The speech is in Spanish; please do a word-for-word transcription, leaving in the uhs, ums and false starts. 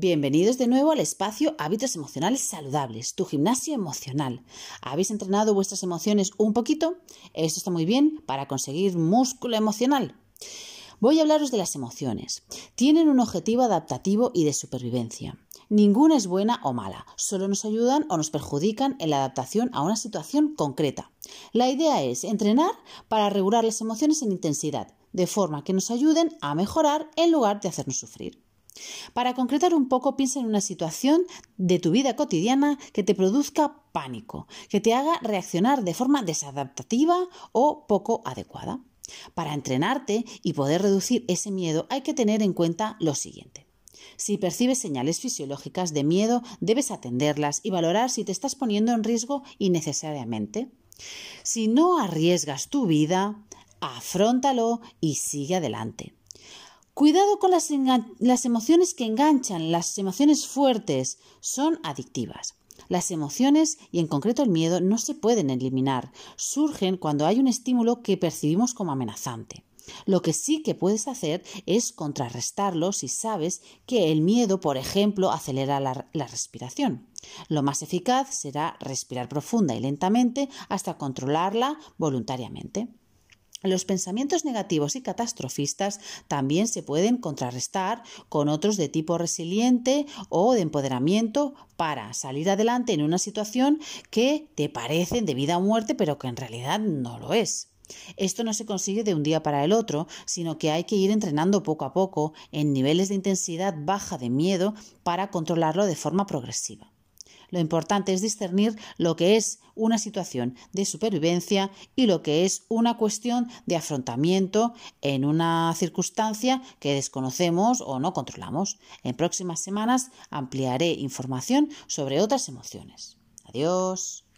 Bienvenidos de nuevo al espacio Hábitos Emocionales Saludables, tu gimnasio emocional. ¿Habéis entrenado vuestras emociones un poquito? Esto está muy bien para conseguir músculo emocional. Voy a hablaros de las emociones. Tienen un objetivo adaptativo y de supervivencia. Ninguna es buena o mala, solo nos ayudan o nos perjudican en la adaptación a una situación concreta. La idea es entrenar para regular las emociones en intensidad, de forma que nos ayuden a mejorar en lugar de hacernos sufrir. Para concretar un poco, piensa en una situación de tu vida cotidiana que te produzca pánico, que te haga reaccionar de forma desadaptativa o poco adecuada. Para entrenarte y poder reducir ese miedo hay que tener en cuenta lo siguiente. Si percibes señales fisiológicas de miedo, debes atenderlas y valorar si te estás poniendo en riesgo innecesariamente. Si no arriesgas tu vida, afróntalo y sigue adelante. Cuidado con las, las emociones que enganchan, las emociones fuertes son adictivas. Las emociones y en concreto el miedo no se pueden eliminar, surgen cuando hay un estímulo que percibimos como amenazante. Lo que sí que puedes hacer es contrarrestarlo si sabes que el miedo, por ejemplo, acelera la, la respiración. Lo más eficaz será respirar profunda y lentamente hasta controlarla voluntariamente. Los pensamientos negativos y catastrofistas también se pueden contrarrestar con otros de tipo resiliente o de empoderamiento para salir adelante en una situación que te parecen de vida o muerte, pero que en realidad no lo es. Esto no se consigue de un día para el otro, sino que hay que ir entrenando poco a poco en niveles de intensidad baja de miedo para controlarlo de forma progresiva. Lo importante es discernir lo que es una situación de supervivencia y lo que es una cuestión de afrontamiento en una circunstancia que desconocemos o no controlamos. En próximas semanas ampliaré información sobre otras emociones. Adiós.